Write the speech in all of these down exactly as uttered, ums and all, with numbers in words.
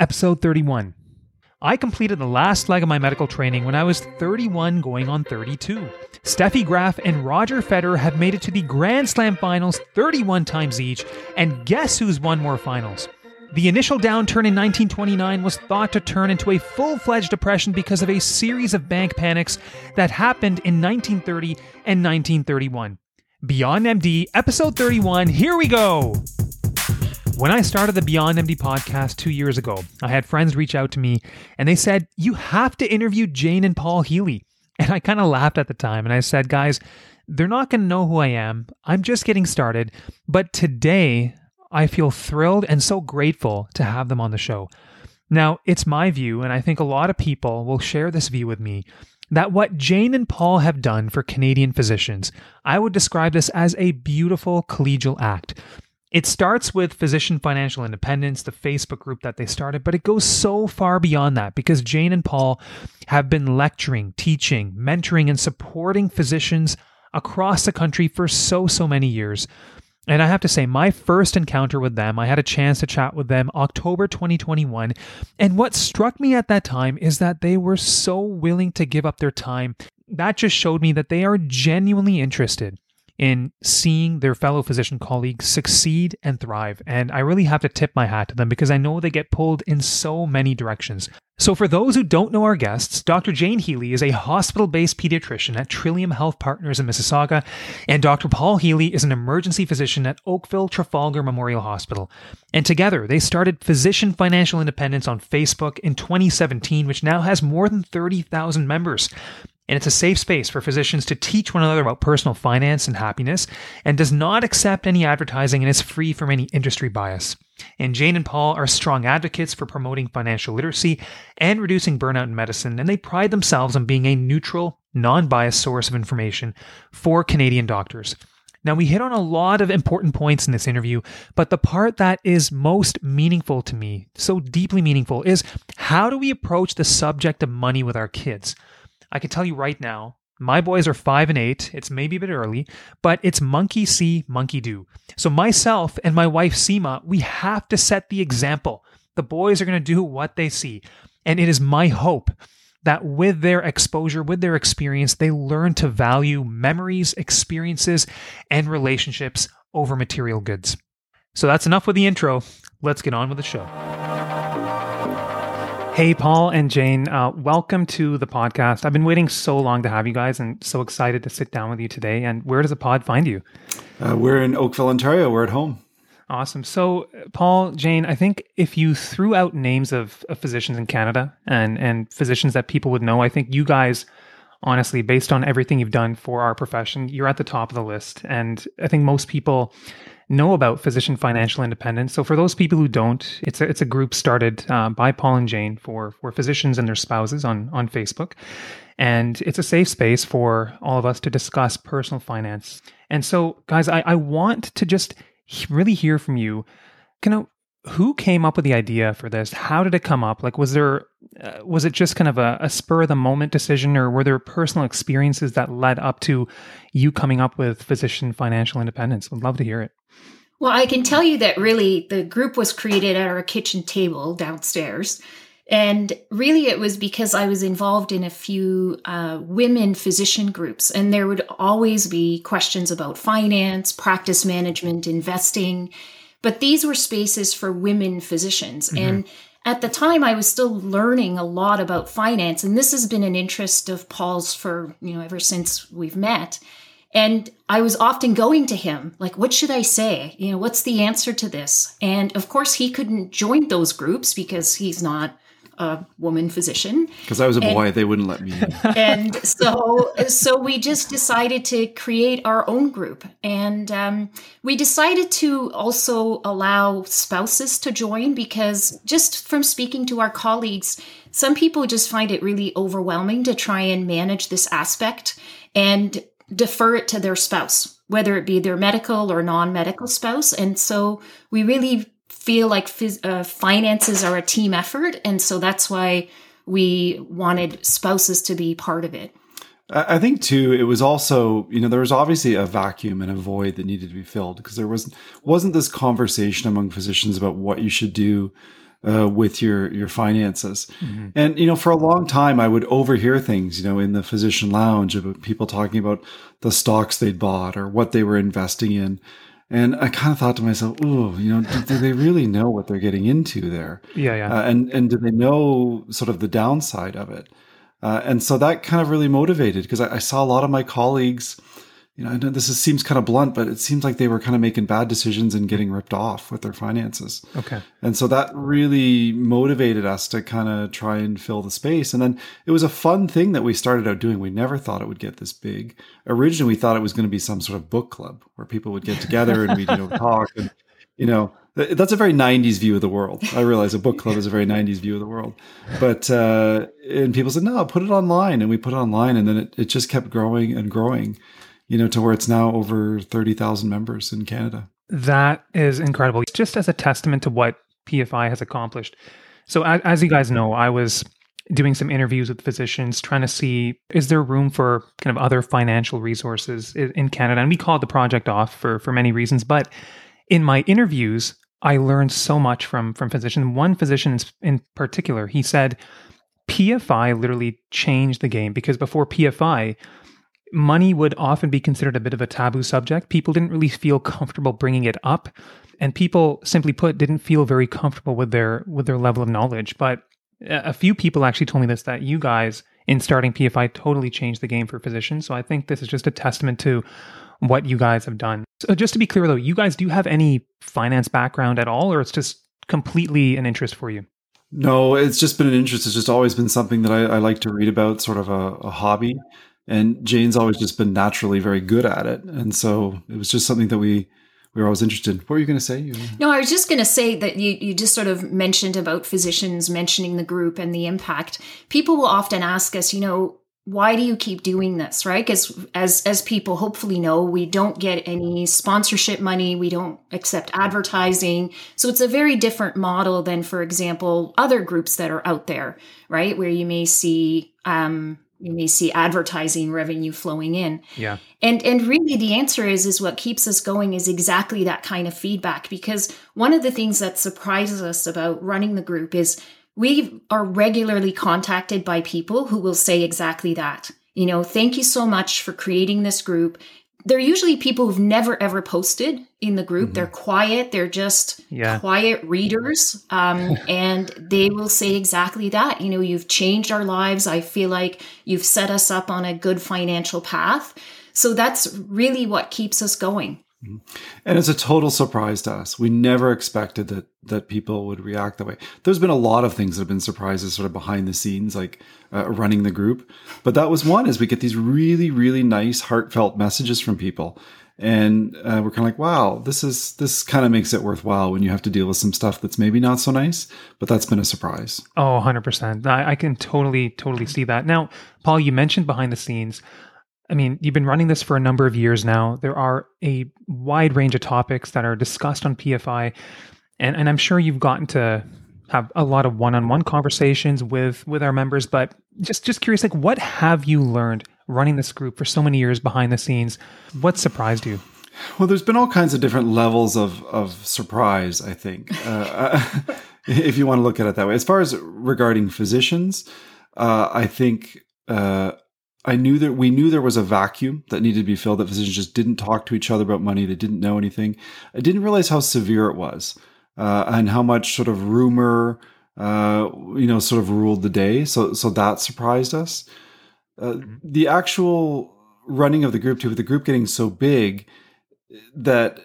Episode thirty-one. I completed the last leg of my medical training when I was thirty-one going on thirty-two. Steffi Graf and Roger Federer have made it to the Grand Slam finals thirty-one times each, and guess who's won more finals? The initial downturn in nineteen twenty-nine was thought to turn into a full-fledged depression because of a series of bank panics that happened in nineteen thirty and nineteen thirty-one. Beyond M D, episode thirty-one, here we go! When I started the Beyond M D podcast two years ago, I had friends reach out to me and they said, you have to interview Jane and Paul Healey. And I kind of laughed at the time and I said, guys, they're not going to know who I am. I'm just getting started. But today, I feel thrilled and so grateful to have them on the show. Now, it's my view, and I think a lot of people will share this view with me, that what Jane and Paul have done for Canadian physicians, I would describe this as a beautiful collegial act. It starts with Physician Financial Independence, the Facebook group that they started, but it goes so far beyond that because Jane and Paul have been lecturing, teaching, mentoring, and supporting physicians across the country for so, so many years. And I have to say, my first encounter with them, I had a chance to chat with them October twenty twenty-one. And what struck me at that time is that they were so willing to give up their time. That just showed me that they are genuinely interested in seeing their fellow physician colleagues succeed and thrive. And I really have to tip my hat to them because I know they get pulled in so many directions. So for those who don't know our guests, Doctor Jane Healey is a hospital-based pediatrician at Trillium Health Partners in Mississauga, and Doctor Paul Healey is an emergency physician at Oakville Trafalgar Memorial Hospital. And together, they started Physician Financial Independence on Facebook in twenty seventeen, which now has more than thirty thousand members. And it's a safe space for physicians to teach one another about personal finance and happiness, and does not accept any advertising and is free from any industry bias. And Jane and Paul are strong advocates for promoting financial literacy and reducing burnout in medicine, and they pride themselves on being a neutral, non-biased source of information for Canadian doctors. Now, we hit on a lot of important points in this interview, but the part that is most meaningful to me, so deeply meaningful, is how do we approach the subject of money with our kids? I can tell you right now, my boys are five and eight. It's maybe a bit early, but it's monkey see, monkey do. So myself and my wife, Seema, we have to set the example. The boys are going to do what they see. And it is my hope that with their exposure, with their experience, they learn to value memories, experiences, and relationships over material goods. So that's enough with the intro. Let's get on with the show. Hey, Paul and Jane, uh, welcome to the podcast. I've been waiting so long to have you guys and so excited to sit down with you today. And where does the pod find you? Uh, we're in Oakville, Ontario. We're at home. Awesome. So, Paul, Jane, I think if you threw out names of, of physicians in Canada and, and physicians that people would know, I think you guys, honestly, based on everything you've done for our profession, you're at the top of the list. And I think most people know about Physician Financial Independence. So for those people who don't, it's a, it's a group started uh, by Paul and Jane for, for physicians and their spouses on, on Facebook. And it's a safe space for all of us to discuss personal finance. And so, guys, I, I want to just really hear from you. Kind of, who came up with the idea for this? How did it come up? Like, was there, uh, was it just kind of a, a spur of the moment decision, or were there personal experiences that led up to you coming up with Physician Financial Independence? Would love to hear it. Well, I can tell you that really the group was created at our kitchen table downstairs. And really it was because I was involved in a few uh, women physician groups, and there would always be questions about finance, practice management, investing. But these were spaces for women physicians. Mm-hmm. And at the time I was still learning a lot about finance, and this has been an interest of Paul's for, you know, ever since we've met. And I was often going to him, like, what should I say? You know, what's the answer to this? And of course, he couldn't join those groups because he's not a woman physician. Because I was a and, boy, they wouldn't let me in. And so so we just decided to create our own group. And um, we decided to also allow spouses to join because just from speaking to our colleagues, some people just find it really overwhelming to try and manage this aspect and defer it to their spouse, whether it be their medical or non-medical spouse. And so we really feel like phys- uh, finances are a team effort. And so that's why we wanted spouses to be part of it. I think too, it was also, you know, there was obviously a vacuum and a void that needed to be filled because there was, wasn't this conversation among physicians about what you should do uh, with your, your finances. Mm-hmm. And, you know, for a long time, I would overhear things, you know, in the physician lounge about people talking about the stocks they'd bought or what they were investing in. And I kind of thought to myself, oh, you know, do, do they really know what they're getting into there? Yeah, yeah. Uh, and, and do they know sort of the downside of it? Uh, and so that kind of really motivated, because I, I saw a lot of my colleagues, you know, I know this is, seems kind of blunt, but it seems like they were kind of making bad decisions and getting ripped off with their finances. Okay. And so that really motivated us to kind of try and fill the space. And then it was a fun thing that we started out doing. We never thought it would get this big. Originally, we thought it was going to be some sort of book club where people would get together and we'd, you know, talk and, you know. That's a very nineties view of the world. I realize a book club is a very nineties view of the world. But, uh, and people said, no, put it online. And we put it online. And then it, it just kept growing and growing, you know, to where it's now over thirty thousand members in Canada. That is incredible. Just as a testament to what P F I has accomplished. So as, as you guys know, I was doing some interviews with physicians, trying to see, is there room for kind of other financial resources in Canada? And we called the project off for, for many reasons. But in my interviews, I learned so much from, from physicians. One physician in particular, he said, P F I literally changed the game, because before P F I, money would often be considered a bit of a taboo subject. People didn't really feel comfortable bringing it up. And people, simply put, didn't feel very comfortable with their with their level of knowledge. But a few people actually told me this, that you guys, in starting P F I, totally changed the game for physicians. So I think this is just a testament to what you guys have done. So just to be clear, though, you guys do have any finance background at all, or it's just completely an interest for you? No, it's just been an interest. It's just always been something that I, I like to read about, sort of a, a hobby. And Jane's always just been naturally very good at it. And so it was just something that we... we were always interested. What were you going to say? You... No, I was just going to say that you, you just sort of mentioned about physicians mentioning the group and the impact. People will often ask us, you know, why do you keep doing this, right? Because as, as people hopefully know, we don't get any sponsorship money. We don't accept advertising. So it's a very different model than, for example, other groups that are out there, right? Where you may see... um, you may see advertising revenue flowing in. Yeah. And and really the answer is, is what keeps us going is exactly that kind of feedback. Because one of the things that surprises us about running the group is we are regularly contacted by people who will say exactly that. You know, thank you so much for creating this group. They're usually people who've never, ever posted in the group. Mm-hmm. They're quiet. They're just yeah. quiet readers. Um, and they will say exactly that. You know, you've changed our lives. I feel like you've set us up on a good financial path. So that's really what keeps us going. And it's a total surprise to us. We never expected that that people would react that way. There's been a lot of things that have been surprises sort of behind the scenes, like uh, running the group. But that was one, is we get these really, really nice, heartfelt messages from people. And uh, we're kind of like, wow, this is this kind of makes it worthwhile when you have to deal with some stuff that's maybe not so nice. But that's been a surprise. Oh, one hundred percent. I, I can totally, totally see that. Now, Paul, you mentioned behind the scenes. I mean, you've been running this for a number of years now. There are a wide range of topics that are discussed on P F I. And, and I'm sure you've gotten to have a lot of one-on-one conversations with, with our members. But just, just curious, like, what have you learned running this group for so many years behind the scenes? What surprised you? Well, there's been all kinds of different levels of, of surprise, I think, uh, if you want to look at it that way. As far as regarding physicians, uh, I think... Uh, I knew that we knew there was a vacuum that needed to be filled, that physicians just didn't talk to each other about money. They didn't know anything. I didn't realize how severe it was uh, and how much sort of rumor, uh, you know, sort of ruled the day. So, so that surprised us. Uh, the actual running of the group too, with the group getting so big that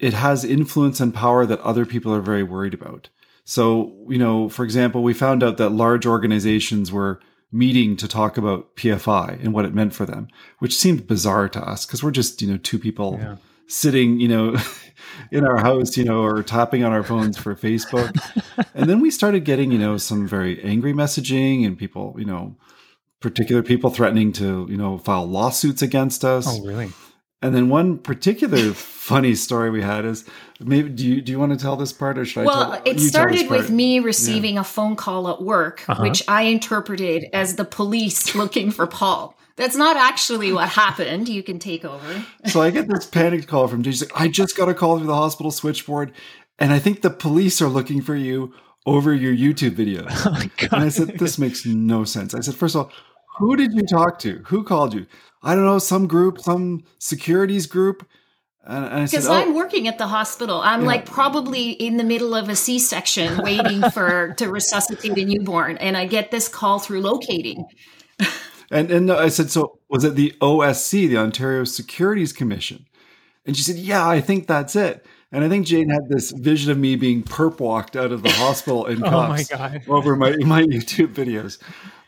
it has influence and power that other people are very worried about. So, you know, for example, we found out that large organizations were meeting to talk about P F I and what it meant for them, which seemed bizarre to us because we're just, you know, two people yeah. sitting, you know, in our house, you know, or tapping on our phones for Facebook. And then we started getting, you know, some very angry messaging and people, you know, particular people threatening to, you know, file lawsuits against us. Oh, really? And then one particular funny story we had is, maybe do you do you want to tell this part, or should well, I? Well, it started with me receiving yeah. a phone call at work, uh-huh. which I interpreted as the police looking for Paul. That's not actually what happened. You can take over. So I get this panicked call from Jane. She's like, I just got a call through the hospital switchboard, and I think the police are looking for you. over your YouTube videos. Oh my God. And I said, this makes no sense. I said, first of all, who did you talk to? Who called you? I don't know, some group, some securities group. Because oh. I'm working at the hospital. I'm yeah. like probably in the middle of a C-section waiting for to resuscitate a newborn. And I get this call through locating. and and I said, so was it the O S C, the Ontario Securities Commission? And she said, yeah, I think that's it. And I think Jane had this vision of me being perp walked out of the hospital in cuffs oh my God. over my, my YouTube videos.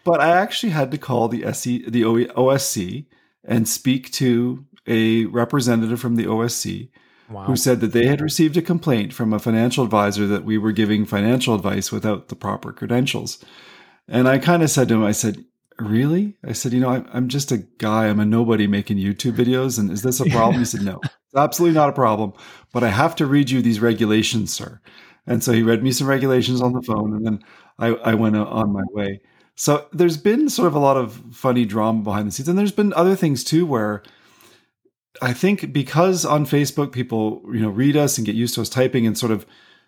But I actually had to call the S C, the O S C and speak to a representative from the O S C wow. who said that they had received a complaint from a financial advisor that we were giving financial advice without the proper credentials. And I kind of said to him, I said, really? I said, you know, I, I'm just a guy. I'm a nobody making YouTube videos. And is this a problem? Yeah. He said, no, it's absolutely not a problem. But I have to read you these regulations, sir. And so he read me some regulations on the phone. And then I, I went on my way. So there's been sort of a lot of funny drama behind the scenes. And there's been other things too, where I think because on Facebook, people, you know, read us and get used to us typing and sort of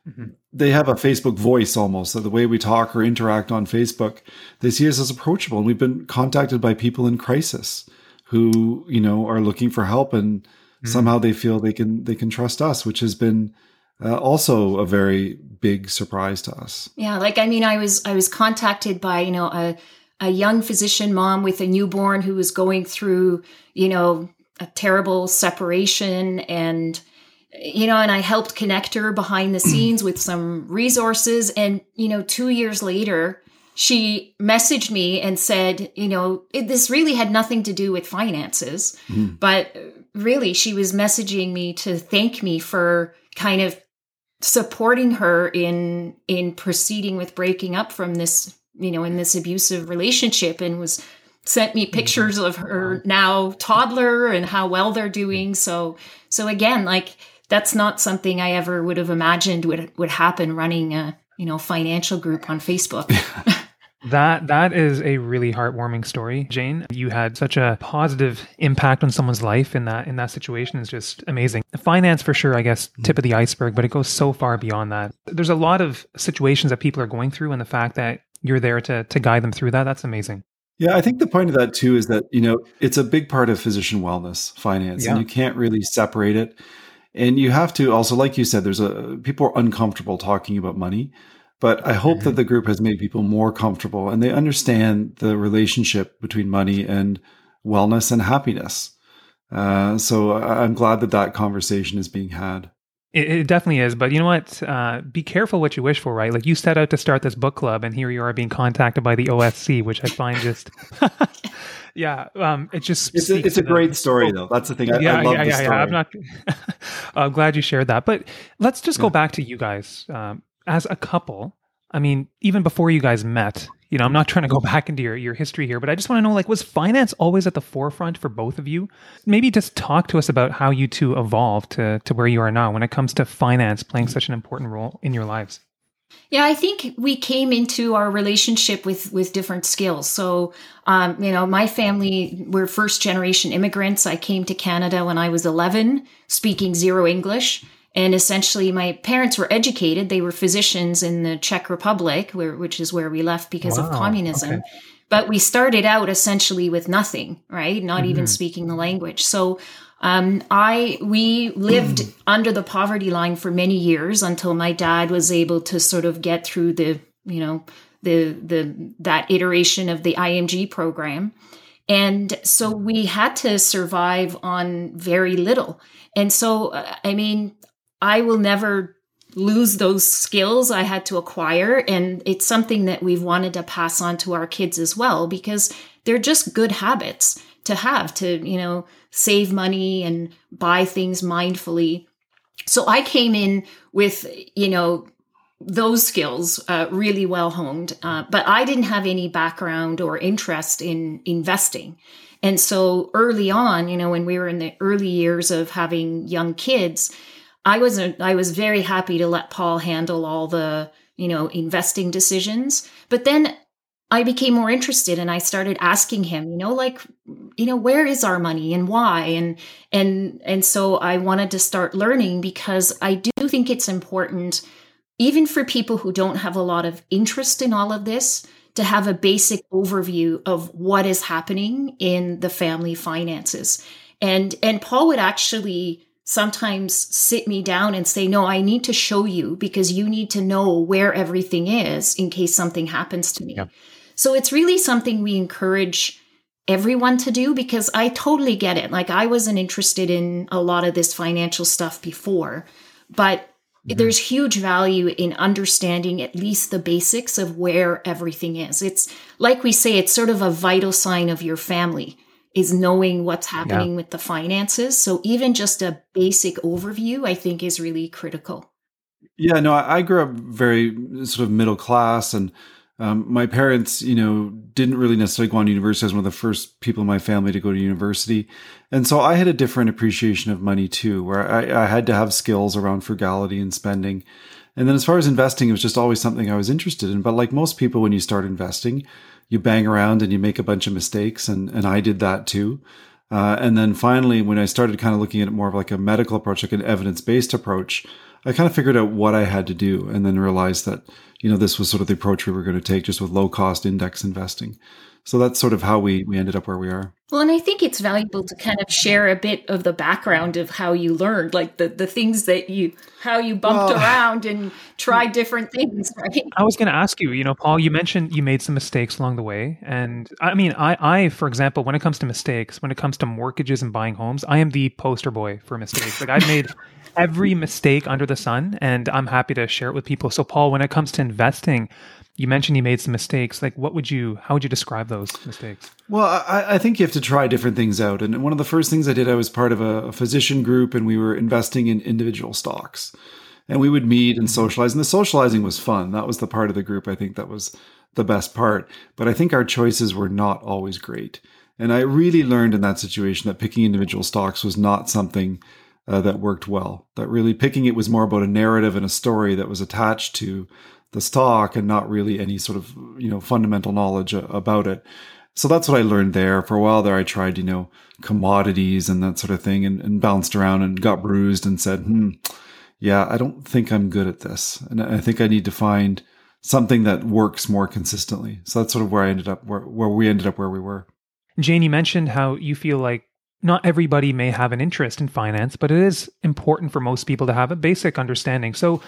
mm-hmm. they have a Facebook voice almost. So the way we talk or interact on Facebook, they see us as approachable. And we've been contacted by people in crisis who, you know, are looking for help and mm-hmm. somehow they feel they can, they can trust us, which has been uh, also a very big surprise to us. Yeah. Like, I mean, I was, I was contacted by, you know, a, a young physician mom with a newborn who was going through, you know, a terrible separation, and, you know, and I helped connect her behind the scenes with some resources. And, you know, two years later, she messaged me and said, you know, it, this really had nothing to do with finances, mm-hmm. but really she was messaging me to thank me for kind of supporting her in, in proceeding with breaking up from this, you know, in this abusive relationship, and was sent me pictures of her now toddler and how well they're doing. So, so again, like that's not something I ever would have imagined would, would happen running a, you know, financial group on Facebook. That, that is a really heartwarming story, Jane. You had such a positive impact on someone's life in that, in that situation is just amazing. Finance for sure, I guess, tip of the iceberg, but it goes so far beyond that. There's a lot of situations that people are going through, and the fact that you're there to, to guide them through that, that's amazing. Yeah, I think the point of that too is that, you know, it's a big part of physician wellness, finance, yeah. and you can't really separate it. And you have to also, like you said, there's a people are uncomfortable talking about money, but I hope mm-hmm. that the group has made people more comfortable and they understand the relationship between money and wellness and happiness. Uh, so I'm glad that that conversation is being had. It definitely is. But you know what? Uh, be careful what you wish for, right? Like you set out to start this book club and here you are being contacted by the O S C, which I find just, yeah, um, it just It's, a, it's a great story, though. That's the thing. I, yeah, I love yeah, the yeah, story. Yeah. I'm, not, I'm glad you shared that. But let's just go yeah. back to you guys. Um, as a couple, I mean, even before you guys met, you know, I'm not trying to go back into your, your history here, but I just want to know, like, was finance always at the forefront for both of you? Maybe just talk to us about how you two evolved to, to where you are now when it comes to finance playing such an important role in your lives. Yeah, I think we came into our relationship with, with different skills. So, um, you know, my family, we're first generation immigrants. I came to Canada when I was eleven, speaking zero English. And essentially, my parents were educated. They were physicians in the Czech Republic, where, which is where we left because wow, of communism. Okay. But we started out essentially with nothing, right? Not mm-hmm. even speaking the language. So um, I we lived mm. under the poverty line for many years until my dad was able to sort of get through the, you know, the the that iteration of the I M G program. And so we had to survive on very little. And so, I mean, I will never lose those skills I had to acquire. And it's something that we've wanted to pass on to our kids as well, because they're just good habits to have to, you know, save money and buy things mindfully. So I came in with, you know, those skills uh, really well honed, uh, but I didn't have any background or interest in investing. And so early on, you know, when we were in the early years of having young kids, I wasn't, I was very happy to let Paul handle all the, you know, investing decisions. But then I became more interested and I started asking him, you know, like, you know, where is our money and why? And, and, and so I wanted to start learning because I do think it's important, even for people who don't have a lot of interest in all of this, to have a basic overview of what is happening in the family finances. And, and Paul would actually sometimes sit me down and say, no, I need to show you because you need to know where everything is in case something happens to me. Yeah. So it's really something we encourage everyone to do because I totally get it. Like I wasn't interested in a lot of this financial stuff before, but mm-hmm. there's huge value in understanding at least the basics of where everything is. It's like we say, it's sort of a vital sign of your family is knowing what's happening yeah. with the finances. So even just a basic overview, I think is really critical. Yeah, no, I grew up very sort of middle class and um, my parents, you know, didn't really necessarily go on to university. I was one of the first people in my family to go to university. And so I had a different appreciation of money too, where I, I had to have skills around frugality and spending. And then as far as investing, it was just always something I was interested in. But like most people, when you start investing, you bang around and you make a bunch of mistakes. And, and I did that too. Uh, and then finally, when I started kind of looking at it more of like a medical approach, like an evidence-based approach, I kind of figured out what I had to do and then realized that, you know, this was sort of the approach we were going to take just with low-cost index investing. So that's sort of how we, we ended up where we are. Well, and I think it's valuable to kind of share a bit of the background of how you learned, like the, the things that you, how you bumped well, around and tried different things, right? I was going to ask you, you know, Paul, you mentioned you made some mistakes along the way. And I mean, I, I, for example, when it comes to mistakes, when it comes to mortgages and buying homes, I am the poster boy for mistakes. Like I've made every mistake under the sun and I'm happy to share it with people. So Paul, when it comes to investing, you mentioned you made some mistakes. Like, what would you, how would you describe those mistakes? Well, I, I think you have to try different things out. And one of the first things I did, I was part of a, a physician group and we were investing in individual stocks. And we would meet and socialize. And the socializing was fun. That was the part of the group I think that was the best part. But I think our choices were not always great. And I really learned in that situation that picking individual stocks was not something uh, that worked well. That really picking it was more about a narrative and a story that was attached to the stock and not really any sort of, you know, fundamental knowledge about it. So that's what I learned there. For a while there, I tried, you know, commodities and that sort of thing and, and bounced around and got bruised and said, hmm, yeah, I don't think I'm good at this. And I think I need to find something that works more consistently. So that's sort of where I ended up, where, where we ended up where we were. Jane, you mentioned how you feel like not everybody may have an interest in finance, but it is important for most people to have a basic understanding. So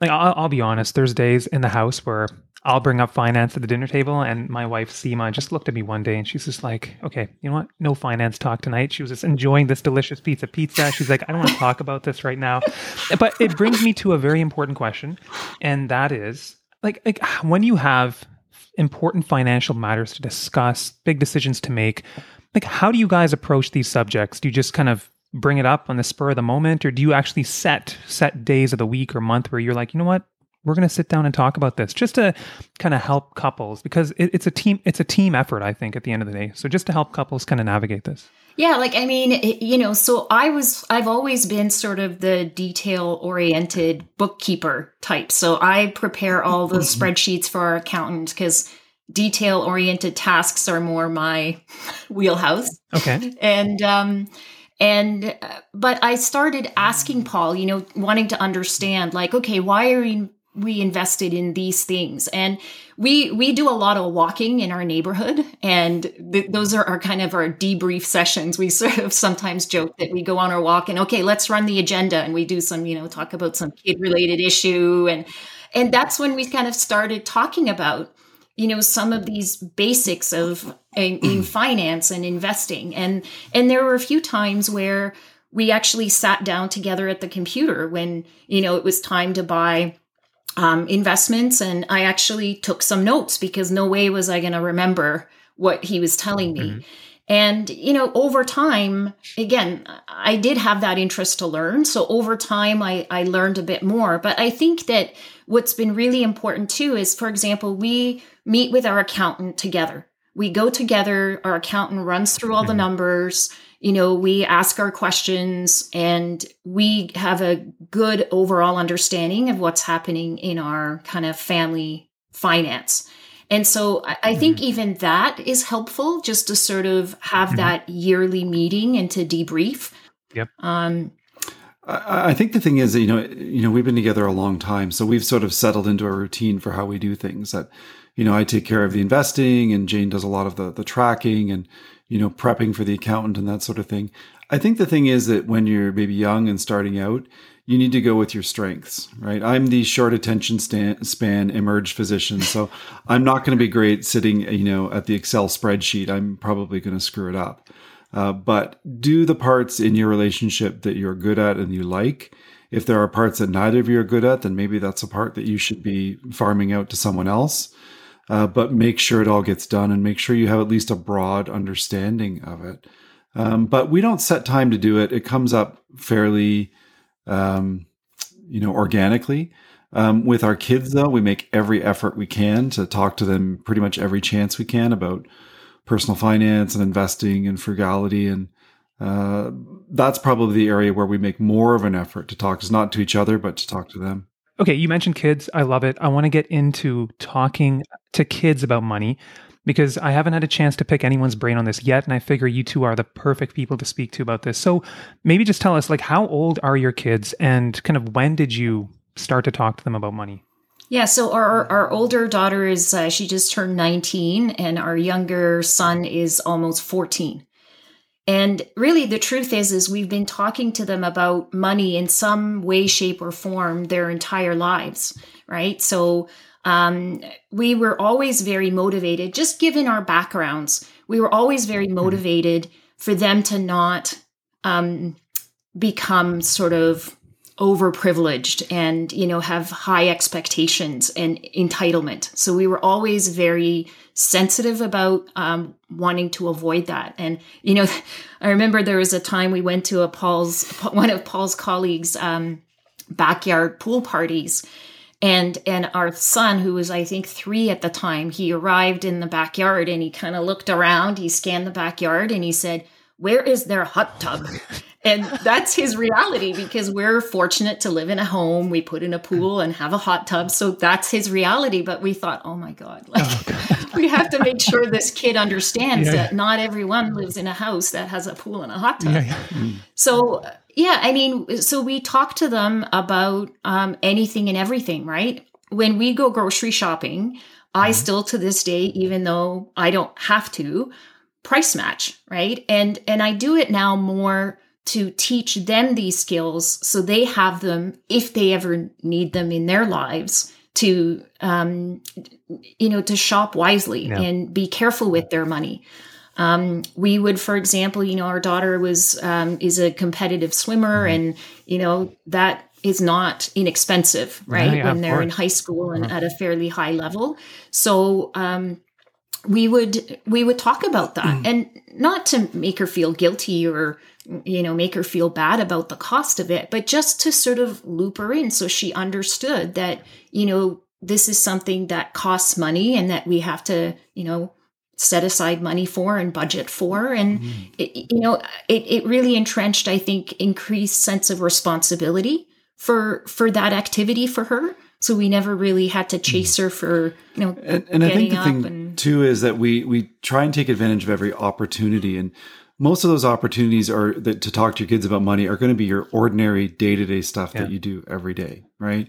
Like I'll, I'll be honest, there's days in the house where I'll bring up finance at the dinner table and my wife, Seema, just looked at me one day and she's just like, okay, you know what? No finance talk tonight. She was just enjoying this delicious piece of pizza. She's like, I don't want to talk about this right now. But it brings me to a very important question. And that is like, like when you have important financial matters to discuss, big decisions to make, like how do you guys approach these subjects? Do you just kind of bring it up on the spur of the moment, or do you actually set set days of the week or month where you're like, you know what, we're going to sit down and talk about this just to kind of help couples because it, it's a team, it's a team effort, I think, at the end of the day. So just to help couples kind of navigate this. Yeah, like I mean, you know, so I was I've always been sort of the detail oriented bookkeeper type. So I prepare all the mm-hmm. spreadsheets for our accountant because detail oriented tasks are more my wheelhouse. Okay, and. um And, uh, but I started asking Paul, you know, wanting to understand like, okay, why are we, we invested in these things? And we, we do a lot of walking in our neighborhood and th- those are our kind of our debrief sessions. We sort of sometimes joke that we go on our walk and okay, let's run the agenda. And we do some, you know, talk about some kid related issue. And, and that's when we kind of started talking about, you know, some of these basics of in, in finance and investing. And, and there were a few times where we actually sat down together at the computer when, you know, it was time to buy um, investments. And I actually took some notes because no way was I going to remember what he was telling me. Mm-hmm. And, you know, over time, again, I did have that interest to learn. So over time, I, I learned a bit more. But I think that what's been really important too is, for example, we meet with our accountant together. We go together, our accountant runs through all the numbers, you know, we ask our questions and we have a good overall understanding of what's happening in our kind of family finance. And so I, I think even that is helpful just to sort of have that yearly meeting and to debrief. Yep. Um, I think the thing is, that, you know, you know, we've been together a long time, so we've sort of settled into a routine for how we do things. That, you know, I take care of the investing, and Jane does a lot of the the tracking, and you know, prepping for the accountant and that sort of thing. I think the thing is that when you're maybe young and starting out, you need to go with your strengths, right? I'm the short attention span, span emerge physician, so I'm not going to be great sitting, you know, at the Excel spreadsheet. I'm probably going to screw it up. Uh, but do the parts in your relationship that you're good at and you like. If there are parts that neither of you are good at, then maybe that's a part that you should be farming out to someone else. Uh, but make sure it all gets done and make sure you have at least a broad understanding of it. Um, but we don't set time to do it. It comes up fairly, um, you know, organically. Um, with our kids, though, we make every effort we can to talk to them pretty much every chance we can about personal finance and investing and frugality. And uh, that's probably the area where we make more of an effort to talk, not to each other, but to talk to them. Okay, you mentioned kids. I love it. I want to get into talking to kids about money because I haven't had a chance to pick anyone's brain on this yet. And I figure you two are the perfect people to speak to about this. So maybe just tell us, like, how old are your kids and kind of when did you start to talk to them about money? Yeah, so our our older daughter is, uh, she just turned nineteen, and our younger son is almost fourteen. And really the truth is, is we've been talking to them about money in some way, shape, or form their entire lives, right? So um, we were always very motivated, just given our backgrounds, we were always very motivated for them to not um, become sort of overprivileged and, you know, have high expectations and entitlement. So we were always very sensitive about um, wanting to avoid that. And, you know, I remember there was a time we went to a Paul's, one of Paul's colleagues' um, backyard pool parties. And, and our son, who was, I think, three at the time, he arrived in the backyard and he kind of looked around, he scanned the backyard and he said, "Where is their hot tub?" And that's his reality because we're fortunate to live in a home. We put in a pool and have a hot tub. So that's his reality. But we thought, oh, my God, like oh, God. we have to make sure this kid understands yeah. that not everyone lives in a house that has a pool and a hot tub. Yeah, yeah. Mm. So, yeah, I mean, so we talk to them about um, anything and everything, right? When we go grocery shopping, I mm. still to this day, even though I don't have to, price match, right? And and I do it now more to teach them these skills so they have them if they ever need them in their lives to, um, you know, to shop wisely yeah. and be careful with their money. Um, we would, for example, you know, our daughter was um, is a competitive swimmer, mm-hmm. and you know that is not inexpensive, right? Yeah, yeah, when they're in high school and yeah. at a fairly high level, so. Um, We would we would talk about that mm. and not to make her feel guilty or, you know, make her feel bad about the cost of it, but just to sort of loop her in so she understood that, you know, this is something that costs money and that we have to, you know, set aside money for and budget for. And, mm. it, you know, it, it really entrenched, I think, increased sense of responsibility for for that activity for her. So we never really had to chase her for, you know, and, and I think the thing and... too is that we we try and take advantage of every opportunity, and most of those opportunities are that to talk to your kids about money are going to be your ordinary day to day stuff yeah. that you do every day, right?